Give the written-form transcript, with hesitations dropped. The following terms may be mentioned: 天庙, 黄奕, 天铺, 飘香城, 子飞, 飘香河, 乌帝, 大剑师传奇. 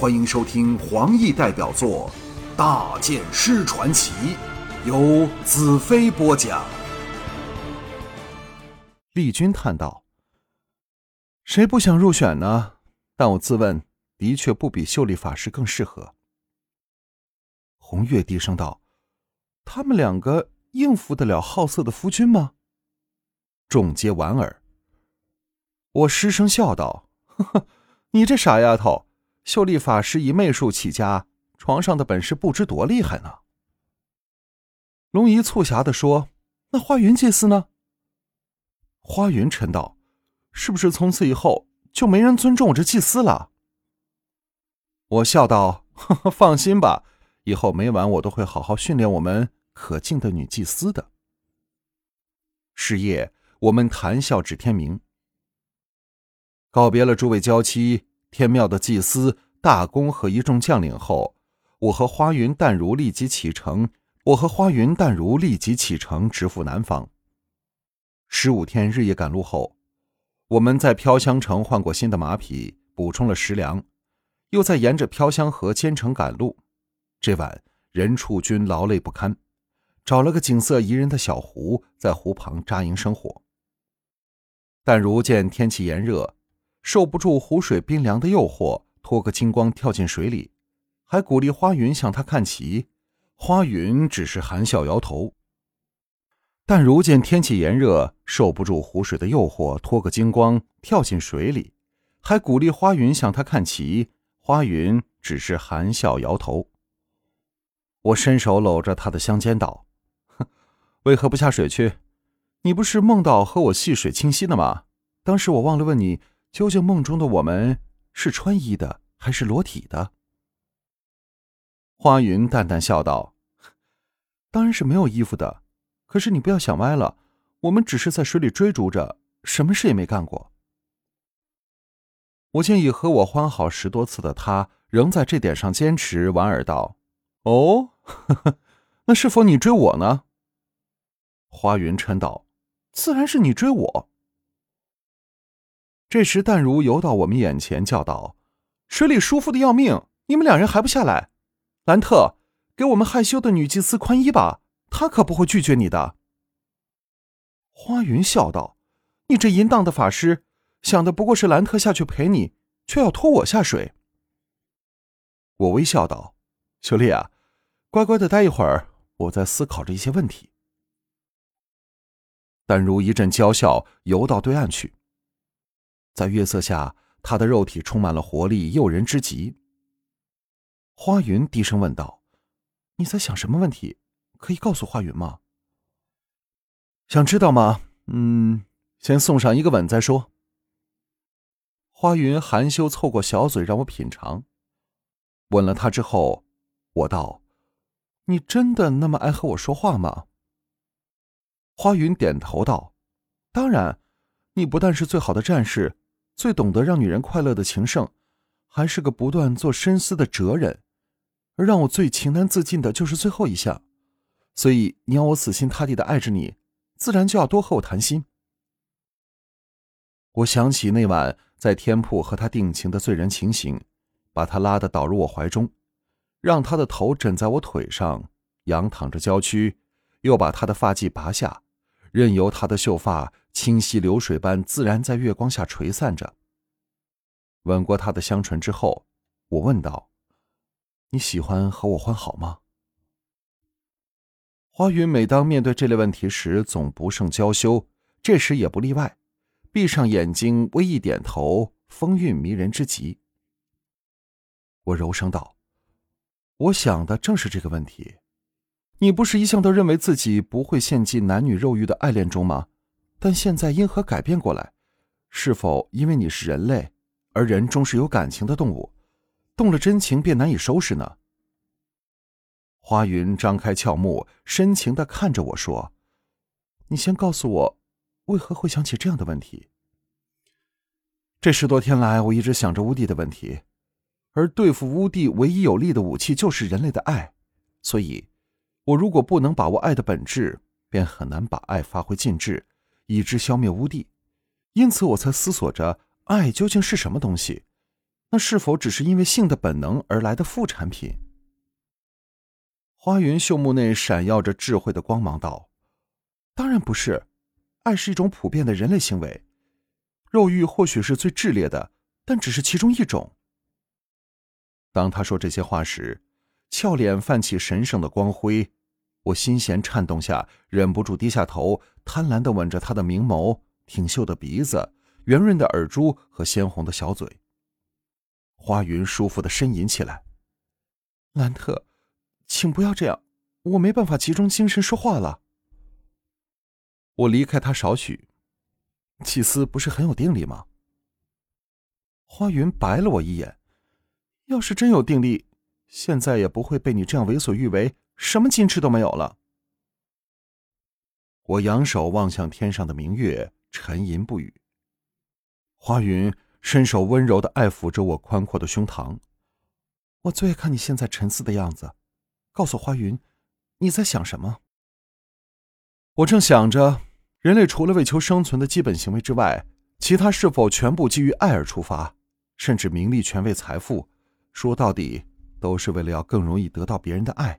欢迎收听黄奕代表作《大剑师传奇》，由子飞播讲。丽君叹道：“谁不想入选呢？但我自问，的确不比秀丽法师更适合。”红月低声道：“他们两个应付得了好色的夫君吗？”众皆莞尔。我失声笑道：“呵呵，你这傻丫头，秀丽法师以媚术起家，床上的本事不知多厉害呢。”龙姨促狭地说：“那花云祭司呢？”花云嗔道：“是不是从此以后就没人尊重我这祭司了？”我笑道：“呵呵，放心吧，以后每晚我都会好好训练我们可敬的女祭司的。”是夜，我们谈笑至天明。告别了诸位娇妻、天庙的祭司、大公和一众将领后，我和花云淡如立即启程，直赴南方。15天日夜赶路后，我们在飘香城换过新的马匹，补充了食粮，又在沿着飘香河兼程赶路。这晚人畜均劳累不堪，找了个景色宜人的小湖，在湖旁扎营生火。淡如见天气炎热，受不住湖水冰凉的诱惑，脱个精光跳进水里，还鼓励花云向他看齐。花云只是含笑摇头。淡如见天气炎热，受不住湖水的诱惑，脱个精光跳进水里，还鼓励花云向他看齐。花云只是含笑摇头。我伸手搂着他的香肩道：“哼，为何不下水去？你不是梦到和我细水清晰的吗？当时我忘了问你，究竟梦中的我们是穿衣的还是裸体的？”花云淡淡笑道：“当然是没有衣服的，可是你不要想歪了，我们只是在水里追逐着，什么事也没干过。”我见已和我欢好10多次的他仍在这点上坚持，莞尔道：“哦，呵呵，那是否你追我呢？”花云嗔道：“自然是你追我。”这时淡如游到我们眼前，叫道：“水里舒服的要命，你们两人还不下来？兰特，给我们害羞的女祭司宽衣吧，她可不会拒绝你的。”花云笑道：“你这淫荡的法师，想的不过是兰特下去陪你，却要拖我下水。”我微笑道：“秀丽啊，乖乖的待一会儿，我在思考着一些问题。”淡如一阵娇笑，游到对岸去。在月色下，他的肉体充满了活力，诱人之极。花云低声问道：“你在想什么问题？可以告诉花云吗？”“想知道吗？先送上一个吻再说。”花云含羞凑过小嘴让我品尝。吻了她之后，我道：“你真的那么爱和我说话吗？”花云点头道：“当然，你不但是最好的战士，最懂得让女人快乐的情圣，还是个不断做深思的哲人。而让我最情难自禁的就是最后一项，所以你要我死心塌地的爱着你，自然就要多和我谈心。”我想起那晚在天铺和他定情的醉人情形，把他拉得倒入我怀中，让他的头枕在我腿上，仰躺着娇躯，又把他的发髻拔下，任由他的秀发清晰流水般自然在月光下垂散着。吻过他的香唇之后，我问道：“你喜欢和我欢好吗？”花云每当面对这类问题时，总不胜娇羞，这时也不例外，闭上眼睛微一点头，风韵迷人之极。我柔声道：“我想的正是这个问题。你不是一向都认为自己不会陷进男女肉欲的爱恋中吗？但现在因何改变过来？是否因为你是人类，而人终是有感情的动物，动了真情便难以收拾呢？”花云张开俏目，深情地看着我说：“你先告诉我，为何会想起这样的问题？”这10多天来，我一直想着乌帝的问题，而对付乌帝唯一有力的武器就是人类的爱，所以我如果不能把握爱的本质，便很难把爱发挥尽致，以致消灭乌帝。因此我才思索着，爱究竟是什么东西，那是否只是因为性的本能而来的副产品？花云秀目内闪耀着智慧的光芒道：当然不是，爱是一种普遍的人类行为，肉欲或许是最炽烈的，但只是其中一种。当他说这些话时，俏脸泛起神圣的光辉，我心弦颤动下，忍不住低下头，贪婪地吻着他的明眸、挺秀的鼻子、圆润的耳珠和鲜红的小嘴。花云舒服地呻吟起来：兰特，请不要这样，我没办法集中精神说话了。我离开他少许，祭司不是很有定力吗？花云白了我一眼，要是真有定力，现在也不会被你这样为所欲为，什么矜持都没有了。我仰首望向天上的明月，沉吟不语。花云伸手温柔地爱抚着我宽阔的胸膛。我最爱看你现在沉思的样子。告诉花云，你在想什么？我正想着，人类除了为求生存的基本行为之外，其他是否全部基于爱而出发，甚至名利、权位、财富，说到底都是为了要更容易得到别人的爱。